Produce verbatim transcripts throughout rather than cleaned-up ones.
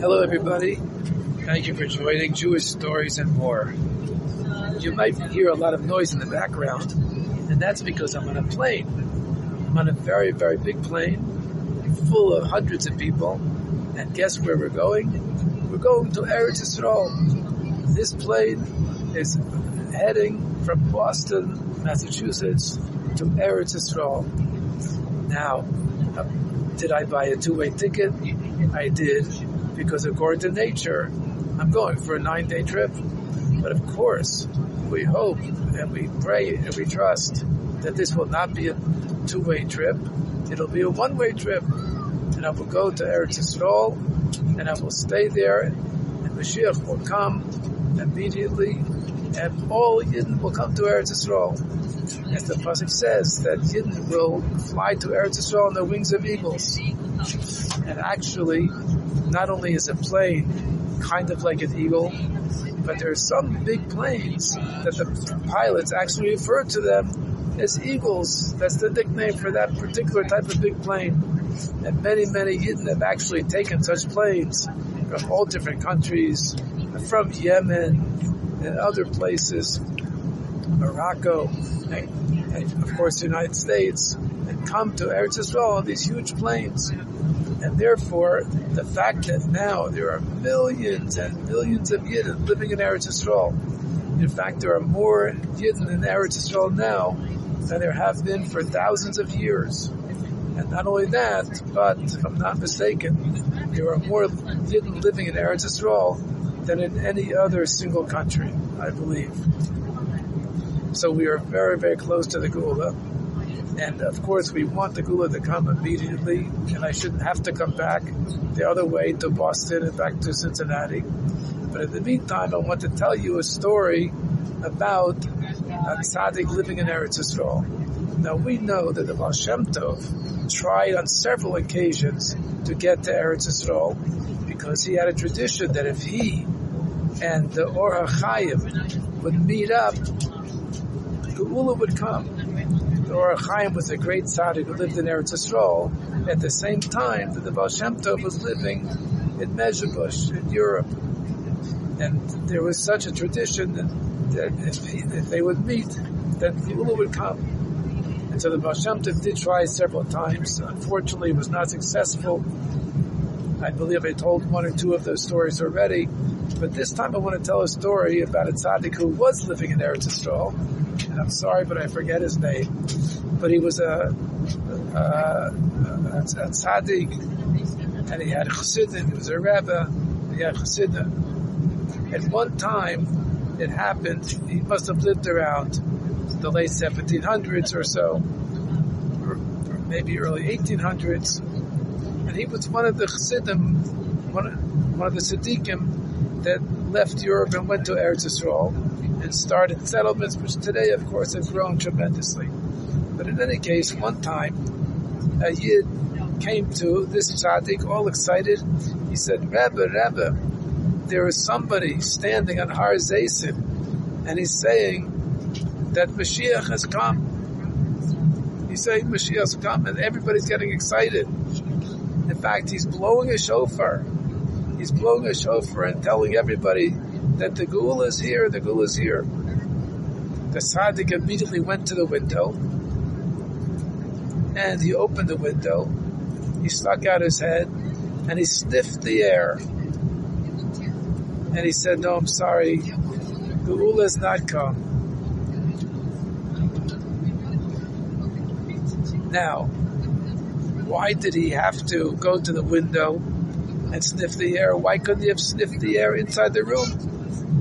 Hello, everybody. Thank you for joining Jewish Stories and More. You might hear a lot of noise in the background, and that's because I'm on a plane. I'm on a very, very big plane full of hundreds of people, and guess where we're going? We're going to Eretz Yisrael. This plane is heading from Boston, Massachusetts, to Eretz Yisrael. Now, did I buy a two-way ticket? I did, because according to nature, I'm going for a nine-day trip. But of course, we hope and we pray and we trust that this will not be a two-way trip. It'll be a one-way trip. And I will go to Eretz Yisrael, and I will stay there, and Mashiach will come immediately, and all Yiddin will come to Eretz Yisrael. As the pasuk says, that Yiddin will fly to Eretz Yisrael on the wings of eagles. And actually, not only is a plane kind of like an eagle, but there are some big planes that the pilots actually refer to them as eagles. That's the nickname for that particular type of big plane. And many, many Yiddin have actually taken such planes from all different countries, from Yemen and other places, Morocco, and, and of course the United States, and come to Eretz Yisrael on these huge planes. And therefore, the fact that now there are millions and millions of Yiddin living in Eretz Yisrael. In fact, there are more Yiddin in Eretz Yisrael now than there have been for thousands of years. And not only that, but if I'm not mistaken, there are more Yiddin living in Eretz Yisrael than in any other single country, I believe. So we are very, very close to the geulah. And of course, we want the geulah to come immediately, and I shouldn't have to come back the other way to Boston and back to Cincinnati. But in the meantime, I want to tell you a story about a tzaddik living in Eretz Yisrael. Now, we know that the Baal Shem Tov tried on several occasions to get to Eretz Yisrael because he had a tradition that if he and the Or HaChaim would meet up, the Ula would come. The Or HaChaim was a great tzaddik who lived in Eretz Yisrael at the same time that the Baal Shem Tov was living in Mezhebush, in Europe. And there was such a tradition that if, he, if they would meet, that the Ula would come. And so the Baal Shem Tov did try several times. Unfortunately, it was not successful. I believe I told one or two of those stories already. But this time I want to tell a story about a tzaddik who was living in Eretz Yisrael. And I'm sorry, but I forget his name. But he was a, a, a, a tzaddik, and he had Chassidim. He was a Rebbe, and he had Chassidim. At one time, it happened, he must have lived around the late seventeen hundreds or so, or, or maybe early eighteen hundreds. And he was one of the Chassidim, one of, one of the tzaddikim that left Europe and went to Eretz Yisrael and started settlements, which today, of course, have grown tremendously. But in any case, one time, a Yid came to this tzaddik, all excited. He said, Rebbe, Rebbe, there is somebody standing on Har Zeisim, and he's saying that Mashiach has come. He's saying Mashiach has come, and everybody's getting excited. In fact, he's blowing a shofar. He's blowing a shofar and telling everybody that the geulah is here, the geulah is here. The tzaddik immediately went to the window, and he opened the window, he stuck out his head, and he sniffed the air. And he said, no, I'm sorry, geulah has not come. Now, why did he have to go to the window and sniff the air? Why couldn't he have sniffed the air inside the room?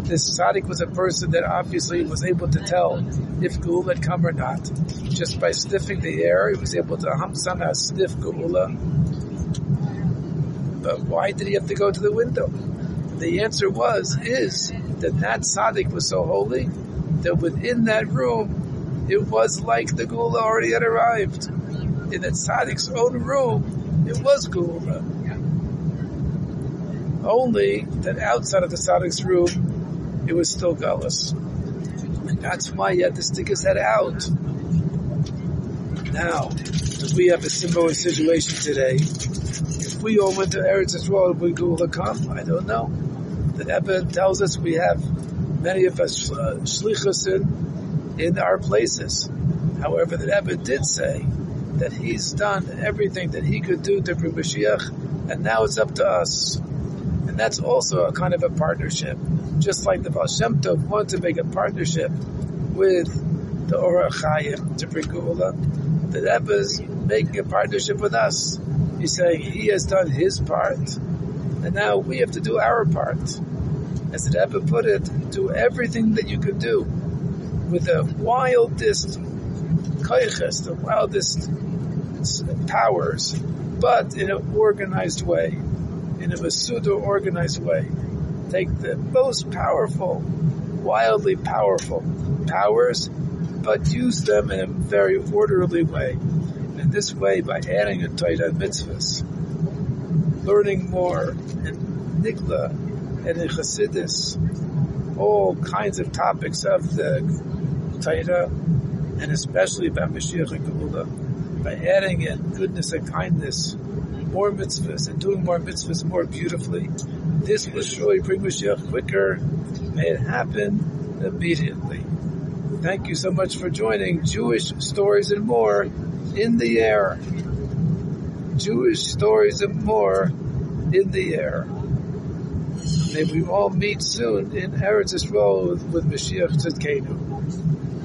This tzaddik was a person that obviously was able to tell if geulah had come or not. Just by sniffing the air, he was able to somehow sniff geulah. But why did he have to go to the window? The answer was, is, that that tzaddik was so holy that within that room, it was like the geulah already had arrived. In that tzaddik's own room, it was geulah. Only that outside of the tzaddik's room, it was still galus. And that's why he had to stick his head out. Now, if we have a similar situation today, if we all went to Eretz Yisrael, would Geulah come? I don't know. The Rebbe tells us we have many of us uh, shlichusen in our places. However, the Rebbe did say that he's done everything that he could do to bring Mashiach, and now it's up to us. And that's also a kind of a partnership. Just like the Baal Shem Tov wanted to make a partnership with the Or HaChaim to bring Geulah, the Rebbe is making a partnership with us. He's saying he has done his part, and now we have to do our part. As the Rebbe put it, do everything that you could do with the wildest kochos, the wildest powers, but in an organized way, in a pseudo-organized way. Take the most powerful, wildly powerful powers, but use them in a very orderly way. In this way, by adding a Taita mitzvahs, learning more in Nigla and in Chassidus, all kinds of topics of the Taita, and especially about Mashiach and Geulah, by adding in goodness and kindness, more mitzvahs, and doing more mitzvahs more beautifully, this will surely bring Mashiach quicker. May it happen immediately. Thank you so much for joining Jewish Stories and More in the Air. Jewish Stories and More in the Air. May we all meet soon in Eretz Yisrael with Mashiach Tudkenu.